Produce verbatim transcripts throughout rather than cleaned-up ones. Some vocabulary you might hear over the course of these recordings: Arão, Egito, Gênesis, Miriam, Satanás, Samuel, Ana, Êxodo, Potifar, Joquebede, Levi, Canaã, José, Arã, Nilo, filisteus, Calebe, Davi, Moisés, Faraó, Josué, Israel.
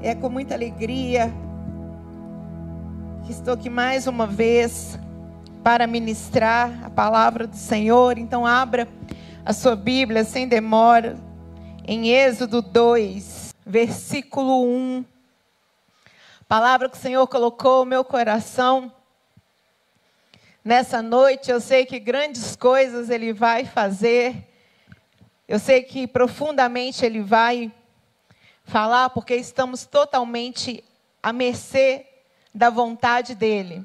É com muita alegria que estou aqui mais uma vez para ministrar a palavra do Senhor. Então abra a sua Bíblia sem demora em Êxodo dois, versículo um. A palavra que o Senhor colocou no meu coração nessa noite, eu sei que grandes coisas Ele vai fazer. Eu sei que profundamente Ele vai falar, porque estamos totalmente à mercê da vontade dEle.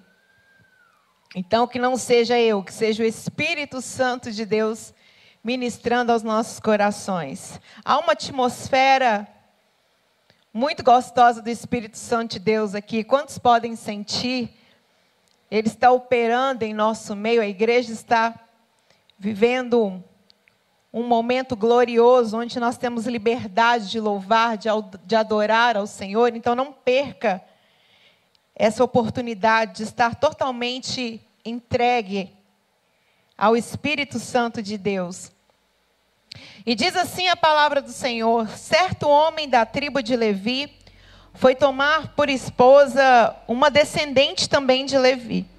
Então, que não seja eu, que seja o Espírito Santo de Deus ministrando aos nossos corações. Há uma atmosfera muito gostosa do Espírito Santo de Deus aqui. Quantos podem sentir? Ele está operando em nosso meio, a igreja está vivendo um momento glorioso, onde nós temos liberdade de louvar, de adorar ao Senhor. Então não perca essa oportunidade de estar totalmente entregue ao Espírito Santo de Deus. E diz assim a palavra do Senhor: certo homem da tribo de Levi foi tomar por esposa uma descendente também de Levi,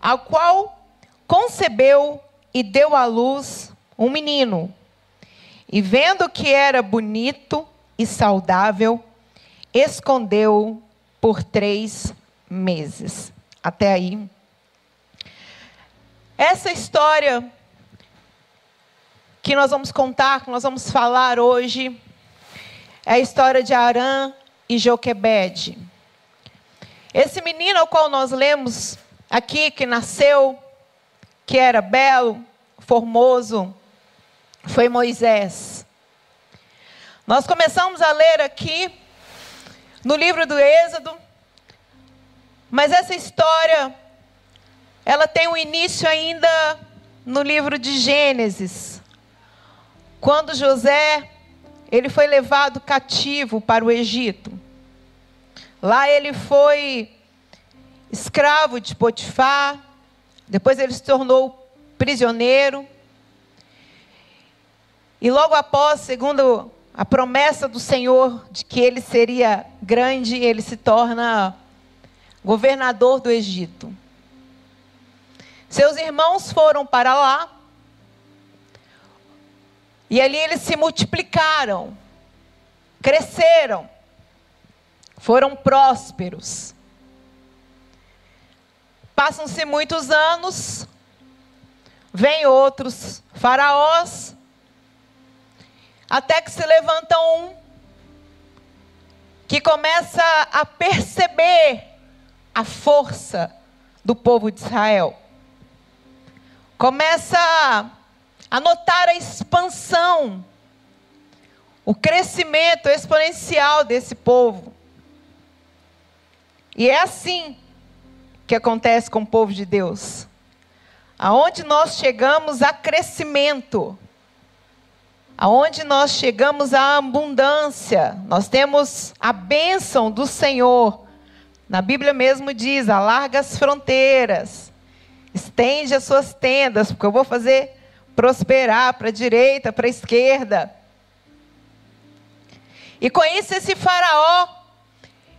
a qual concebeu e deu à luz um menino. E vendo que era bonito e saudável, escondeu-o por três meses. Até aí. Essa história que nós vamos contar, que nós vamos falar hoje, é a história de Arã e Joquebede. Esse menino ao qual nós lemos aqui, que nasceu, que era belo, formoso, foi Moisés. Nós começamos a ler aqui no livro do Êxodo, mas essa história, ela tem um início ainda no livro de Gênesis, quando José, ele foi levado cativo para o Egito. Lá ele foi escravo de Potifar, depois ele se tornou prisioneiro. E logo após, segundo a promessa do Senhor, de que ele seria grande, ele se torna governador do Egito. Seus irmãos foram para lá, e ali eles se multiplicaram, cresceram, foram prósperos. Passam-se muitos anos, vêm outros faraós, até que se levanta um que começa a perceber a força do povo de Israel. Começa a notar a expansão, o crescimento exponencial desse povo. E é assim que acontece com o povo de Deus. Aonde nós chegamos a crescimento, aonde nós chegamos à abundância, nós temos a bênção do Senhor. Na Bíblia mesmo diz: alarga as fronteiras, estende as suas tendas, porque eu vou fazer prosperar para a direita, para a esquerda. E com isso esse faraó,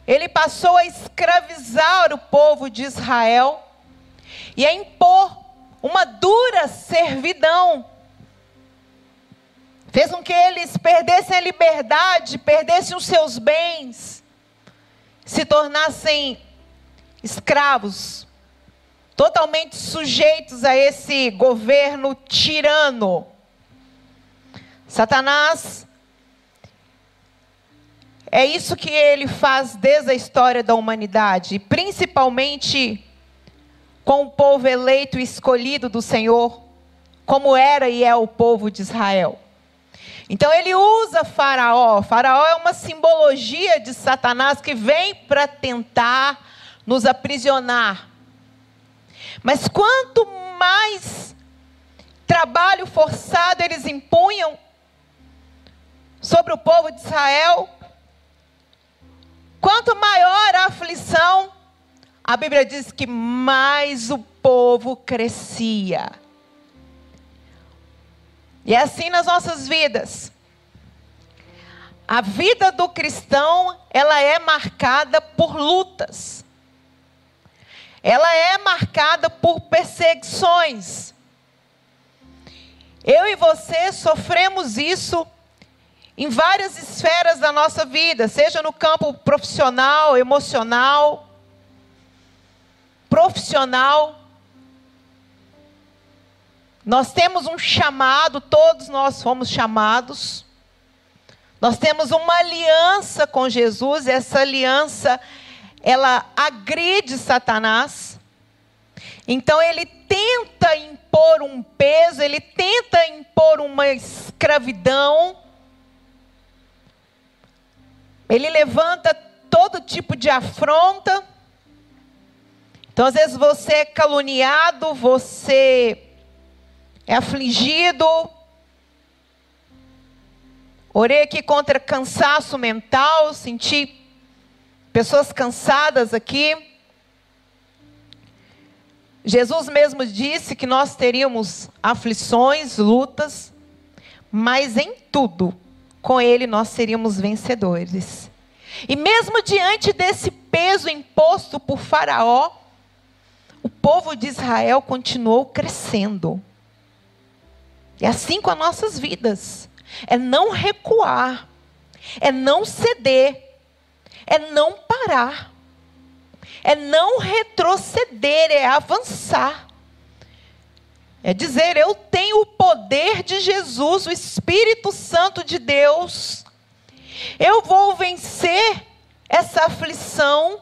ele passou a escravizar o povo de Israel e a impor uma dura servidão. Fez com que eles perdessem a liberdade, perdessem os seus bens, se tornassem escravos, totalmente sujeitos a esse governo tirano. Satanás, é isso que ele faz desde a história da humanidade, principalmente com o povo eleito e escolhido do Senhor, como era e é o povo de Israel. Então ele usa Faraó. Faraó é uma simbologia de Satanás que vem para tentar nos aprisionar. Mas quanto mais trabalho forçado eles impunham sobre o povo de Israel, quanto maior a aflição, a Bíblia diz que mais o povo crescia. E é assim nas nossas vidas. A vida do cristão, ela é marcada por lutas. Ela é marcada por perseguições. Eu e você sofremos isso em várias esferas da nossa vida, seja no campo profissional, emocional, profissional. Nós temos um chamado, todos nós fomos chamados. Nós temos uma aliança com Jesus, essa aliança, ela agride Satanás. Então ele tenta impor um peso, ele tenta impor uma escravidão. Ele levanta todo tipo de afronta. Então às vezes você é caluniado, você é afligido. Orei aqui contra cansaço mental, senti pessoas cansadas aqui. Jesus mesmo disse que nós teríamos aflições, lutas, mas em tudo, com Ele nós seríamos vencedores. E mesmo diante desse peso imposto por Faraó, o povo de Israel continuou crescendo. E assim com as nossas vidas. É não recuar, é não ceder, é não parar, é não retroceder, é avançar. É dizer, eu tenho o poder de Jesus, o Espírito Santo de Deus. Eu vou vencer essa aflição,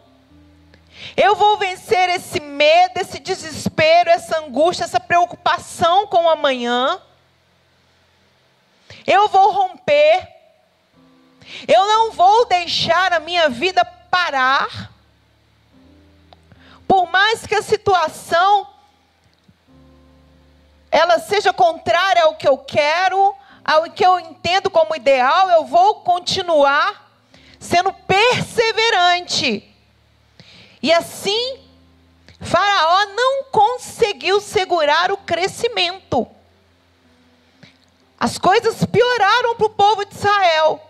eu vou vencer esse medo, esse desespero, essa angústia, essa preocupação com o amanhã. Eu vou romper, eu não vou deixar a minha vida parar, por mais que a situação, ela seja contrária ao que eu quero, ao que eu entendo como ideal, eu vou continuar sendo perseverante. E assim, Faraó não conseguiu segurar o crescimento. As coisas pioraram para o povo de Israel.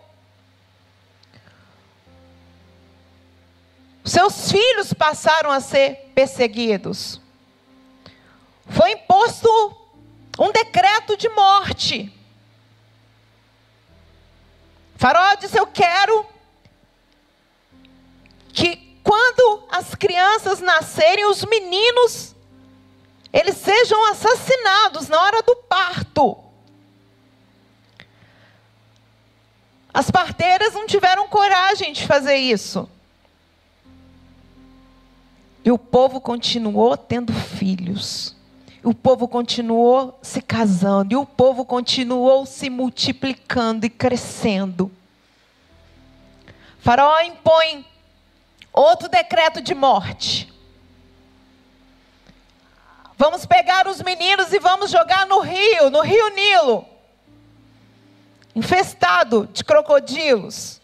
Seus filhos passaram a ser perseguidos. Foi imposto um decreto de morte. Faraó disse, eu quero que quando as crianças nascerem, os meninos, eles sejam assassinados na hora do parto. As parteiras não tiveram coragem de fazer isso. E o povo continuou tendo filhos. E o povo continuou se casando. E o povo continuou se multiplicando e crescendo. Faraó impõe outro decreto de morte. Vamos pegar os meninos e vamos jogar no rio, no rio Nilo. Infestado de crocodilos,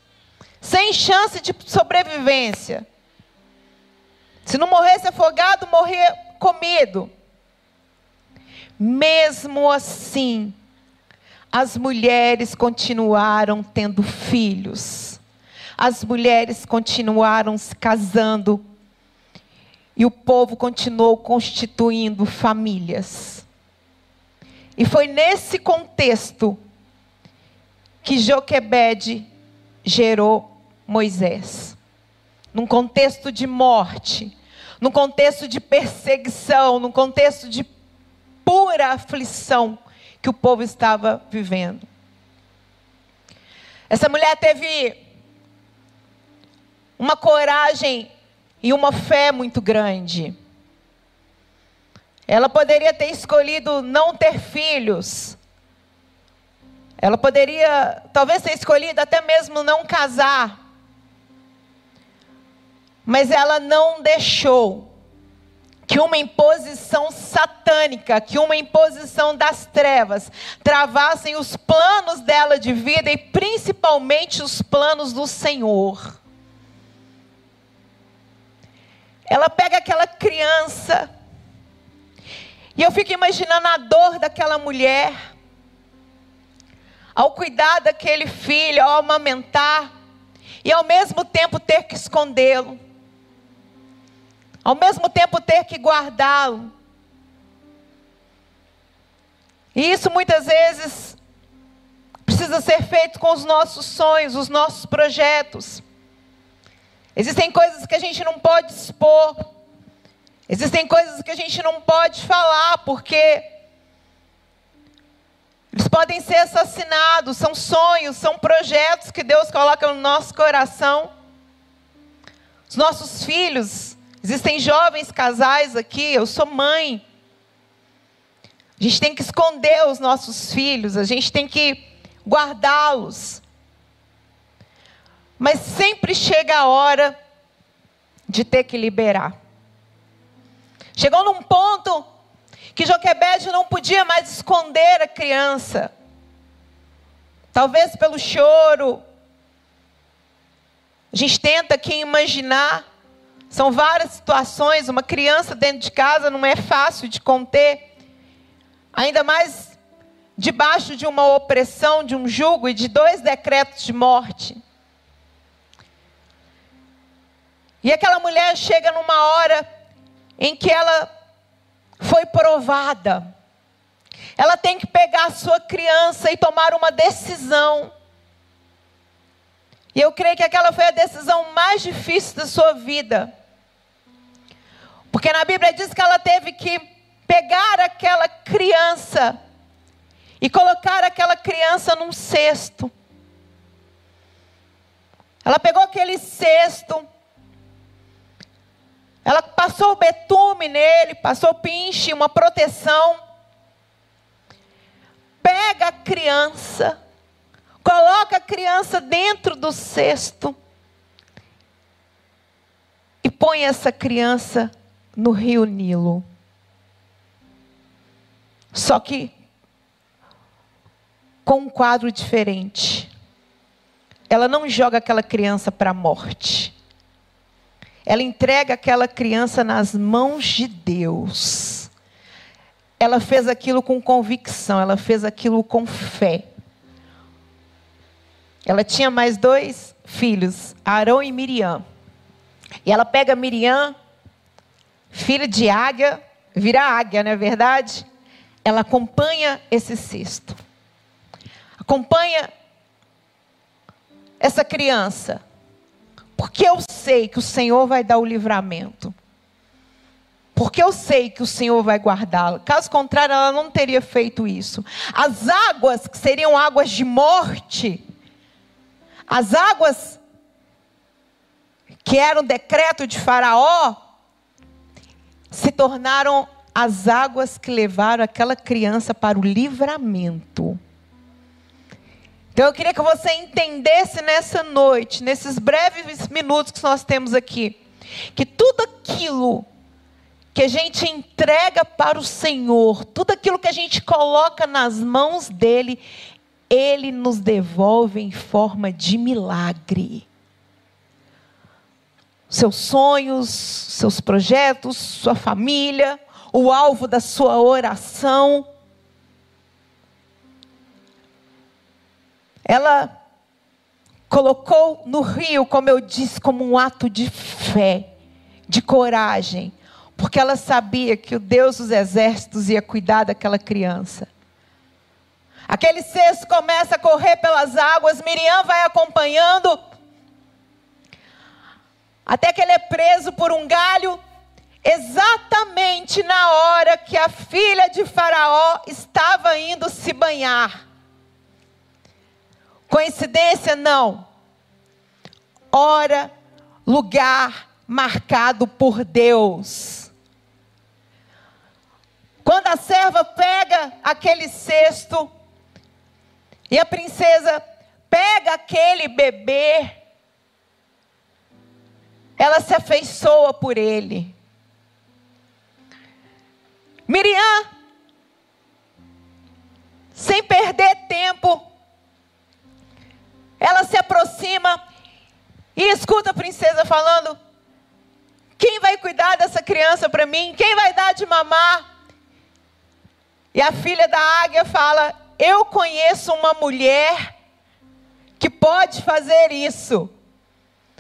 sem chance de sobrevivência. Se não morresse afogado, morria comido. Mesmo assim, as mulheres continuaram tendo filhos. As mulheres continuaram se casando. E o povo continuou constituindo famílias. E foi nesse contexto que Joquebede gerou Moisés, num contexto de morte, num contexto de perseguição, num contexto de pura aflição que o povo estava vivendo. Essa mulher teve uma coragem e uma fé muito grande. Ela poderia ter escolhido não ter filhos. Ela poderia, talvez, ter escolhido até mesmo não casar. Mas ela não deixou que uma imposição satânica, que uma imposição das trevas, travassem os planos dela de vida e principalmente os planos do Senhor. Ela pega aquela criança, e eu fico imaginando a dor daquela mulher. ao cuidar daquele filho, ao amamentar, e ao mesmo tempo ter que escondê-lo, ao mesmo tempo ter que guardá-lo. E isso muitas vezes precisa ser feito com os nossos sonhos, os nossos projetos. Existem coisas que a gente não pode expor, existem coisas que a gente não pode falar, porque eles podem ser assassinados, são sonhos, são projetos que Deus coloca no nosso coração. Os nossos filhos, existem jovens casais aqui, eu sou mãe. A gente tem que esconder os nossos filhos, a gente tem que guardá-los. Mas sempre chega a hora de ter que liberar. Chegou num ponto que Joquebede não podia mais esconder a criança, talvez pelo choro. A gente tenta aqui imaginar, são várias situações, uma criança dentro de casa não é fácil de conter, ainda mais debaixo de uma opressão, de um jugo e de dois decretos de morte. E aquela mulher chega numa hora em que ela foi provada. Ela tem que pegar a sua criança e tomar uma decisão. E eu creio que aquela foi a decisão mais difícil da sua vida. Porque na Bíblia diz que ela teve que pegar aquela criança e colocar aquela criança num cesto. Ela pegou aquele cesto, ela passou o betume nele, passou o pinche, uma proteção. Pega a criança, coloca a criança dentro do cesto e põe essa criança no rio Nilo. Só que com um quadro diferente. Ela não joga aquela criança para a morte. Ela entrega aquela criança nas mãos de Deus. Ela fez aquilo com convicção, ela fez aquilo com fé. Ela tinha mais dois filhos, Arão e Miriam. E ela pega Miriam, filha de águia, vira águia, não é verdade? Ela acompanha esse cesto. Acompanha essa criança. Porque eu sei que o Senhor vai dar o livramento. Porque eu sei que o Senhor vai guardá-la. Caso contrário, ela não teria feito isso. As águas, que seriam águas de morte, as águas que eram decreto de Faraó, se tornaram as águas que levaram aquela criança para o livramento. Então eu queria que você entendesse nessa noite, nesses breves minutos que nós temos aqui, que tudo aquilo que a gente entrega para o Senhor, tudo aquilo que a gente coloca nas mãos dEle, Ele nos devolve em forma de milagre. Seus sonhos, seus projetos, sua família, o alvo da sua oração. Ela colocou no rio, como eu disse, como um ato de fé, de coragem, porque ela sabia que o Deus dos exércitos ia cuidar daquela criança. Aquele cesto começa a correr pelas águas, Miriam vai acompanhando, até que ele é preso por um galho, exatamente na hora que a filha de Faraó estava indo se banhar. Coincidência? Não. Hora, lugar marcado por Deus. Quando a serva pega aquele cesto e a princesa pega aquele bebê, ela se afeiçoa por ele. Miriam, sem perder tempo, ela se aproxima e escuta a princesa falando: quem vai cuidar dessa criança para mim? Quem vai dar de mamar? E a filha da águia fala: eu conheço uma mulher que pode fazer isso.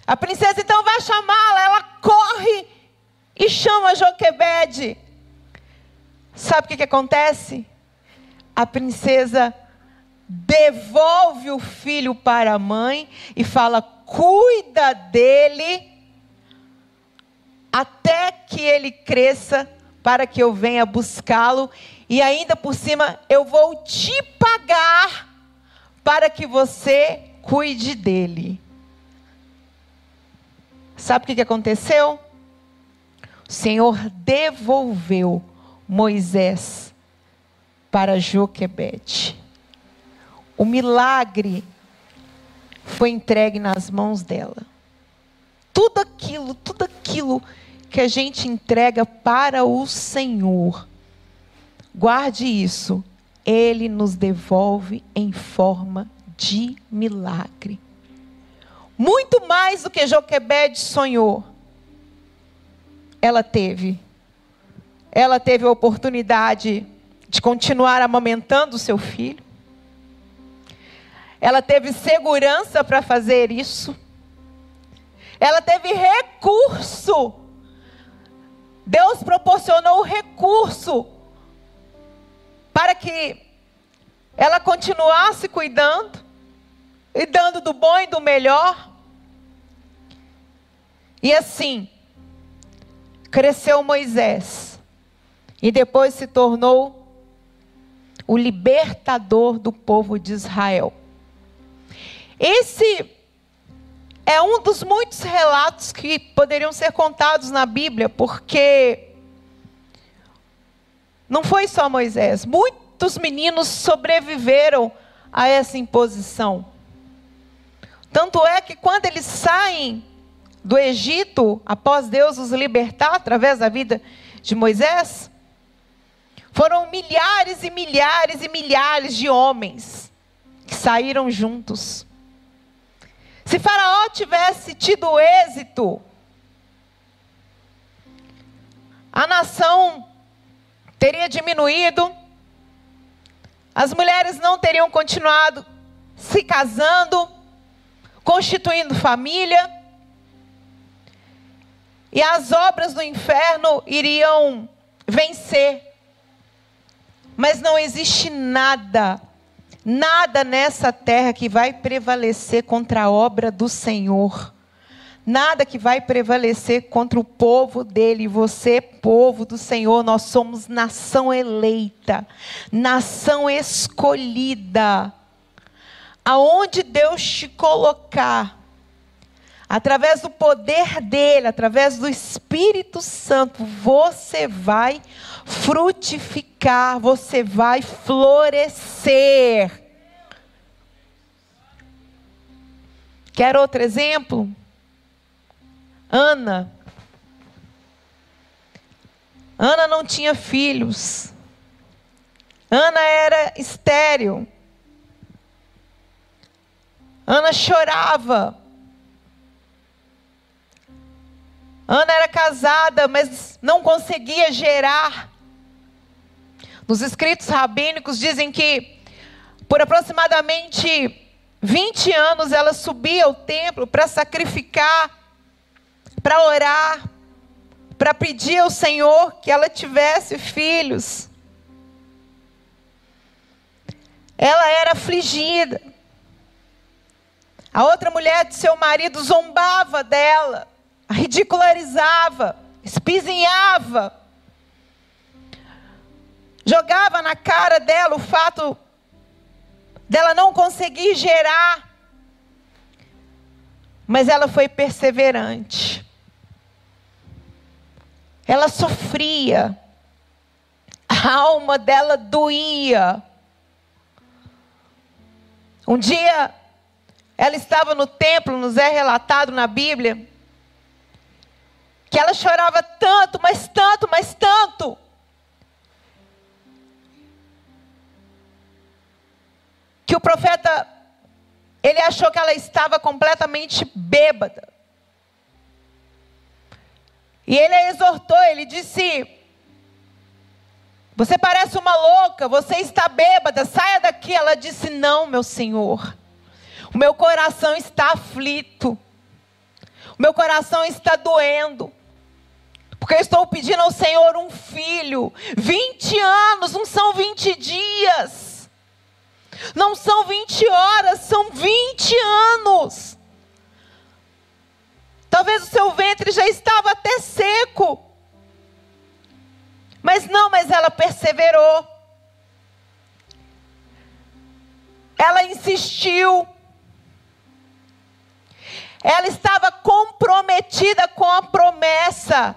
A princesa então vai chamá-la, ela corre e chama Joquebede. Sabe o que que acontece? A princesa devolve o filho para a mãe e fala, cuida dele até que ele cresça para que eu venha buscá-lo e ainda por cima eu vou te pagar para que você cuide dele. Sabe o que aconteceu? O Senhor devolveu Moisés para Joquebede. O milagre foi entregue nas mãos dela. Tudo aquilo, tudo aquilo que a gente entrega para o Senhor, guarde isso, Ele nos devolve em forma de milagre. Muito mais do que Joquebede sonhou, ela teve. Ela teve a oportunidade de continuar amamentando o seu filho. Ela teve segurança para fazer isso. Ela teve recurso. Deus proporcionou o recurso para que ela continuasse cuidando e dando do bom e do melhor. E assim, cresceu Moisés e depois se tornou o libertador do povo de Israel. Esse é um dos muitos relatos que poderiam ser contados na Bíblia, porque não foi só Moisés, muitos meninos sobreviveram a essa imposição. Tanto é que quando eles saem do Egito, após Deus os libertar através da vida de Moisés, foram milhares e milhares e milhares de homens que saíram juntos. Se Faraó tivesse tido êxito, a nação teria diminuído, as mulheres não teriam continuado se casando, constituindo família, e as obras do inferno iriam vencer. Mas não existe nada Nada nessa terra que vai prevalecer contra a obra do Senhor. Nada que vai prevalecer contra o povo dele. Você, povo do Senhor, nós somos nação eleita, nação escolhida. Aonde Deus te colocar, através do poder dele, através do Espírito Santo, você vai frutificar, você vai florescer. Quer outro exemplo? Ana. Ana não tinha filhos. Ana era estéril. Ana chorava. Ana era casada, mas não conseguia gerar. Nos escritos rabínicos dizem que por aproximadamente vinte anos ela subia ao templo para sacrificar, para orar, para pedir ao Senhor que ela tivesse filhos. Ela era afligida. A outra mulher de seu marido zombava dela, a ridicularizava, espizinhava, jogava na cara dela o fato dela não conseguir gerar, mas ela foi perseverante, ela sofria, a alma dela doía. Um dia, ela estava no templo, nos é relatado na Bíblia, que ela chorava tanto, mas tanto, mas tanto, que o profeta, ele achou que ela estava completamente bêbada. E ele a exortou, ele disse, Você parece uma louca, você está bêbada, saia daqui. Ela disse, não, meu Senhor. O meu coração está aflito. O meu coração está doendo. Porque eu estou pedindo ao Senhor um filho. vinte anos, não são vinte dias. Não são vinte horas, são vinte anos. Talvez o seu ventre já estava até seco. Mas não, mas ela perseverou. Ela insistiu. Ela estava comprometida com a promessa.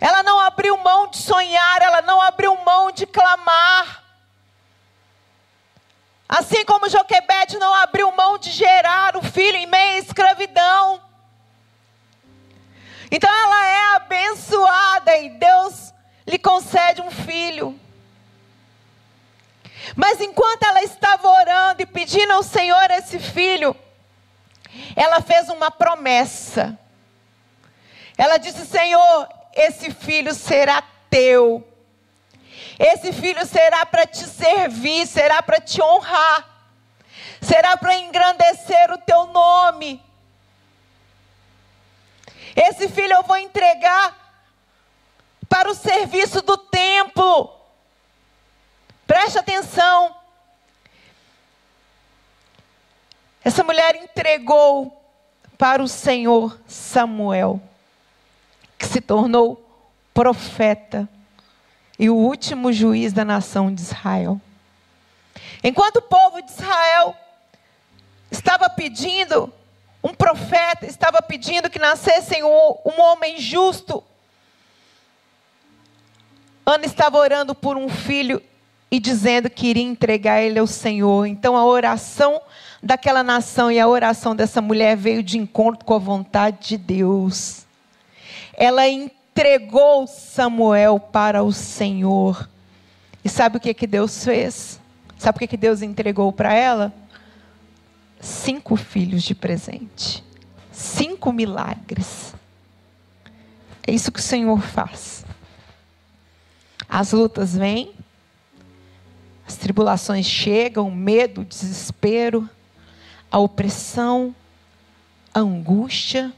Ela não abriu mão de sonhar, ela não abriu mão de clamar. Assim como Joquebede não abriu mão de gerar o filho em meio à escravidão. Então ela é abençoada e Deus lhe concede um filho. Mas enquanto ela estava orando e pedindo ao Senhor esse filho, ela fez uma promessa. Ela disse, Senhor, esse filho será teu, esse filho será para te servir, será para te honrar, será para engrandecer o teu nome, esse filho eu vou entregar para o serviço do templo. Preste atenção, essa mulher entregou para o Senhor Samuel, que se tornou profeta e o último juiz da nação de Israel. Enquanto o povo de Israel estava pedindo um profeta, estava pedindo que nascessem um homem justo, Ana estava orando por um filho e dizendo que iria entregar ele ao Senhor. Então a oração daquela nação e a oração dessa mulher veio de encontro com a vontade de Deus. Ela entregou Samuel para o Senhor. E sabe o que, que Deus fez? Sabe o que, que Deus entregou para ela? Cinco filhos de presente. Cinco milagres. É isso que o Senhor faz. As lutas vêm. As tribulações chegam. O medo, o desespero. A opressão. A angústia.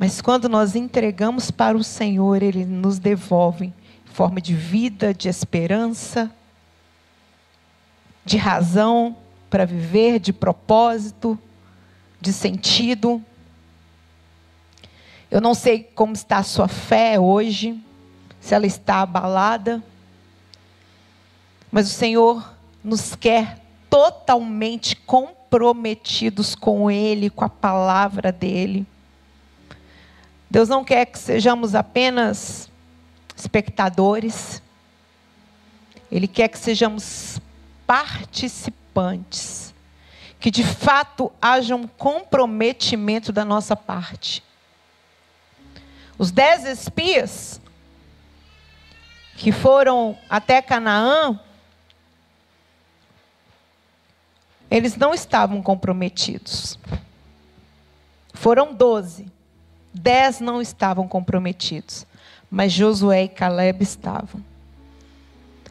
Mas quando nós entregamos para o Senhor, Ele nos devolve em forma de vida, de esperança, de razão para viver, de propósito, de sentido. Eu não sei como está a sua fé hoje, se ela está abalada, mas o Senhor nos quer totalmente comprometidos com Ele, com a palavra dEle. Deus não quer que sejamos apenas espectadores. Ele quer que sejamos participantes. Que de fato haja um comprometimento da nossa parte. Os dez espias que foram até Canaã, eles não estavam comprometidos. Foram doze. Dez não estavam comprometidos, mas Josué e Calebe estavam.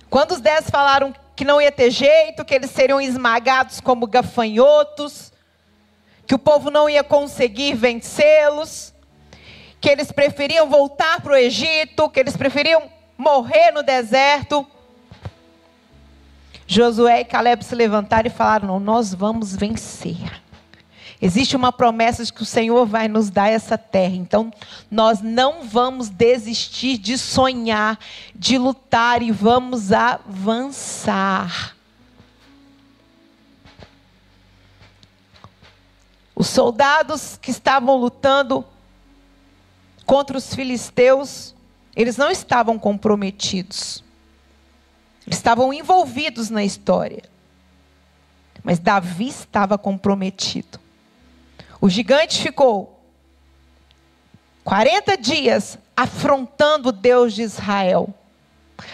Quando os dez falaram que não ia ter jeito, que eles seriam esmagados como gafanhotos, que o povo não ia conseguir vencê-los, que eles preferiam voltar para o Egito, que eles preferiam morrer no deserto, Josué e Calebe se levantaram e falaram, não, nós vamos vencer. Existe uma promessa de que o Senhor vai nos dar essa terra. Então, nós não vamos desistir de sonhar, de lutar e vamos avançar. Os soldados que estavam lutando contra os filisteus, eles não estavam comprometidos. Eles estavam envolvidos na história. Mas Davi estava comprometido. O gigante ficou quarenta dias afrontando o Deus de Israel,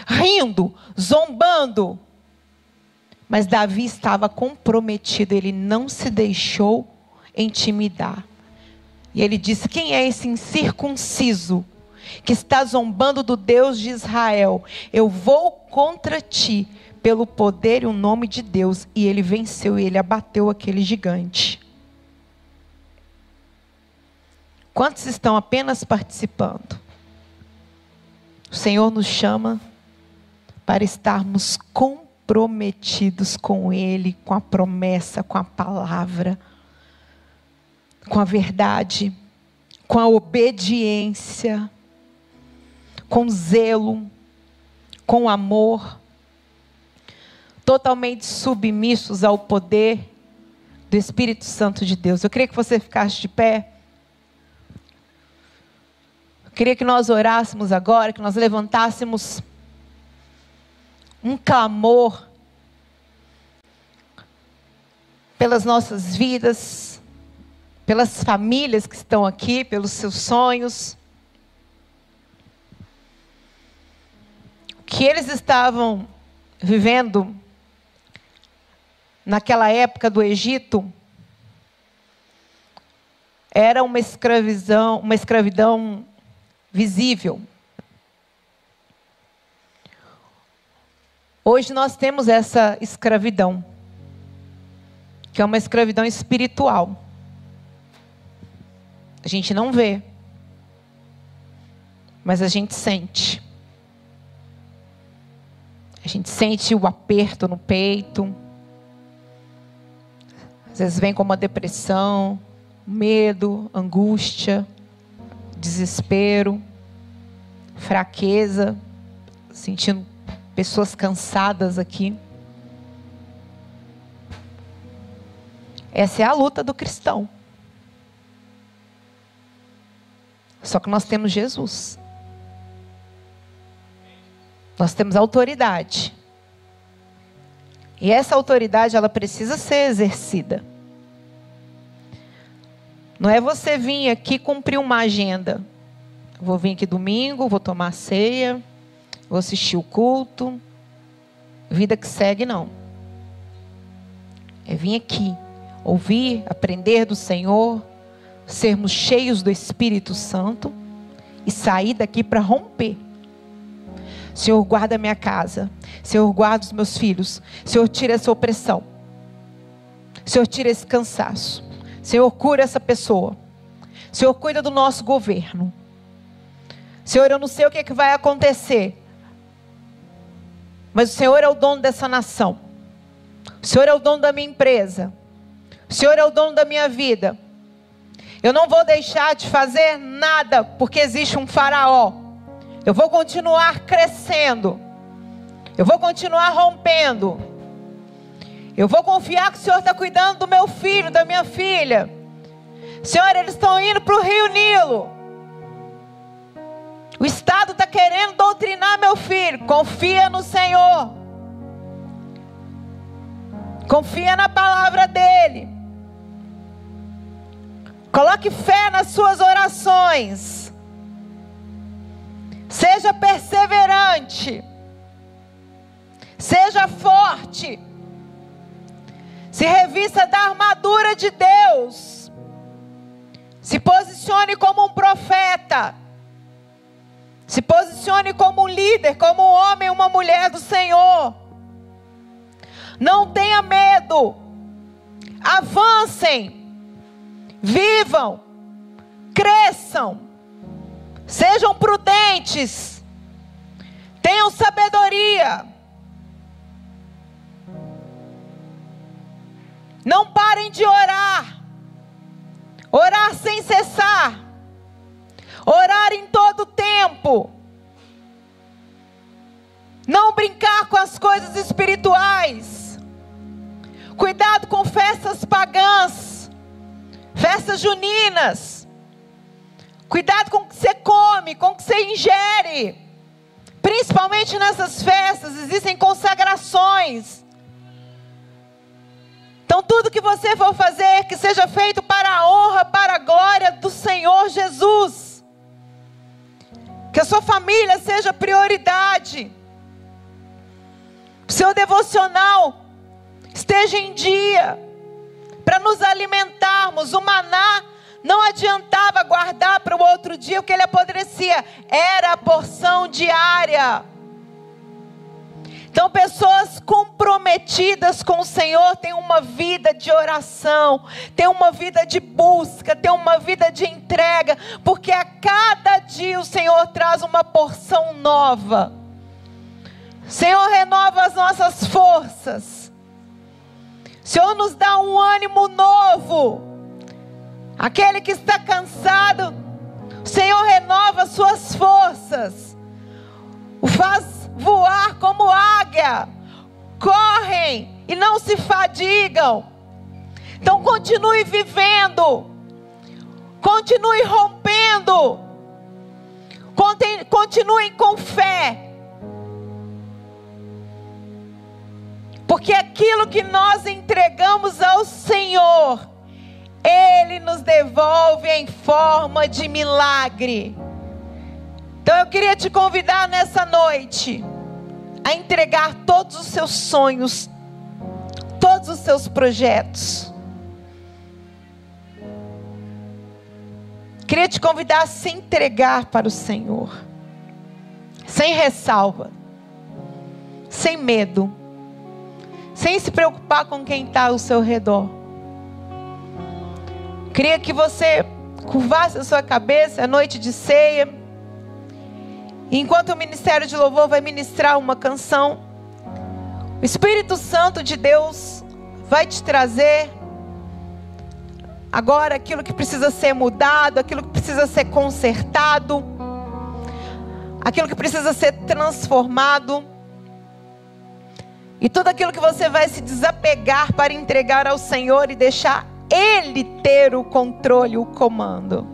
rindo, zombando, mas Davi estava comprometido, ele não se deixou intimidar, e ele disse, quem é esse incircunciso que está zombando do Deus de Israel. Eu vou contra ti, pelo poder e o nome de Deus. E ele venceu e ele abateu aquele gigante. Quantos estão apenas participando? O Senhor nos chama para estarmos comprometidos com Ele, com a promessa, com a palavra, com a verdade, com a obediência, com zelo, com amor, totalmente submissos ao poder do Espírito Santo de Deus. Eu queria que você ficasse de pé. Queria que nós orássemos agora, que nós levantássemos um clamor pelas nossas vidas, pelas famílias que estão aqui, pelos seus sonhos. O que eles estavam vivendo naquela época do Egito era uma escravidão, uma escravidão visível. Hoje nós temos essa escravidão, que é uma escravidão espiritual. A gente não vê, mas a gente sente. A gente sente o aperto no peito. Às vezes vem com uma depressão, medo, angústia, desespero, fraqueza, sentindo pessoas cansadas aqui. Essa é a luta do cristão. Só que nós temos Jesus. Nós temos autoridade. E essa autoridade, ela precisa ser exercida. Não é você vir aqui cumprir uma agenda. Vou vir aqui domingo, vou tomar ceia, vou assistir o culto. Vida que segue, não. É vir aqui, ouvir, aprender do Senhor, sermos cheios do Espírito Santo e sair daqui para romper. Senhor, guarda a minha casa. Senhor, guarda os meus filhos. Senhor, tira essa opressão. Senhor, tira esse cansaço. Senhor, cura essa pessoa. Senhor, cuida do nosso governo. Senhor, eu não sei o que é que vai acontecer, mas o Senhor é o dono dessa nação. O Senhor é o dono da minha empresa. O Senhor é o dono da minha vida. Eu não vou deixar de fazer nada, porque existe um faraó. Eu vou continuar crescendo. Eu vou continuar rompendo. Eu vou confiar que o Senhor está cuidando do meu filho, da minha filha. Senhor, eles estão indo para o rio Nilo. O Estado está querendo doutrinar meu filho. Confia no Senhor. Confia na palavra dele. Coloque fé nas suas orações. Seja perseverante. Seja forte. Se revista da armadura de Deus. Se posicione como um profeta. Se posicione como um líder, como um homem, uma mulher do Senhor. Não tenha medo. Avancem. Vivam. Cresçam. Sejam prudentes. Tenham sabedoria. Não parem de orar, orar sem cessar, orar em todo tempo, não brincar com as coisas espirituais, cuidado com festas pagãs, festas juninas, cuidado com o que você come, com o que você ingere, principalmente nessas festas existem consagrações. Então tudo que você for fazer, que seja feito para a honra, para a glória do Senhor Jesus. Que a sua família seja prioridade. O seu devocional esteja em dia. Para nos alimentarmos, o maná Não adiantava guardar para o outro dia, porque ele apodrecia. Era a porção diária. Então, pessoas comprometidas com o Senhor têm uma vida de oração, têm uma vida de busca, têm uma vida de entrega, porque a cada dia o Senhor traz uma porção nova. O Senhor renova as nossas forças. O Senhor nos dá um ânimo novo. Aquele que está cansado, o Senhor renova suas forças. O faz voar como águia, correm e não se fadigam. Então continue vivendo, continue rompendo, continue com fé, porque aquilo que nós entregamos ao Senhor, Ele nos devolve em forma de milagre. Então eu queria te convidar nessa noite a entregar todos os seus sonhos, todos os seus projetos. Queria te convidar a se entregar para o Senhor, sem ressalva, sem medo, sem se preocupar com quem está ao seu redor. Queria que você curvasse a sua cabeça à noite de ceia. Enquanto o ministério de louvor vai ministrar uma canção, o Espírito Santo de Deus vai te trazer agora aquilo que precisa ser mudado, aquilo que precisa ser consertado, aquilo que precisa ser transformado, e tudo aquilo que você vai se desapegar para entregar ao Senhor e deixar Ele ter o controle, o comando.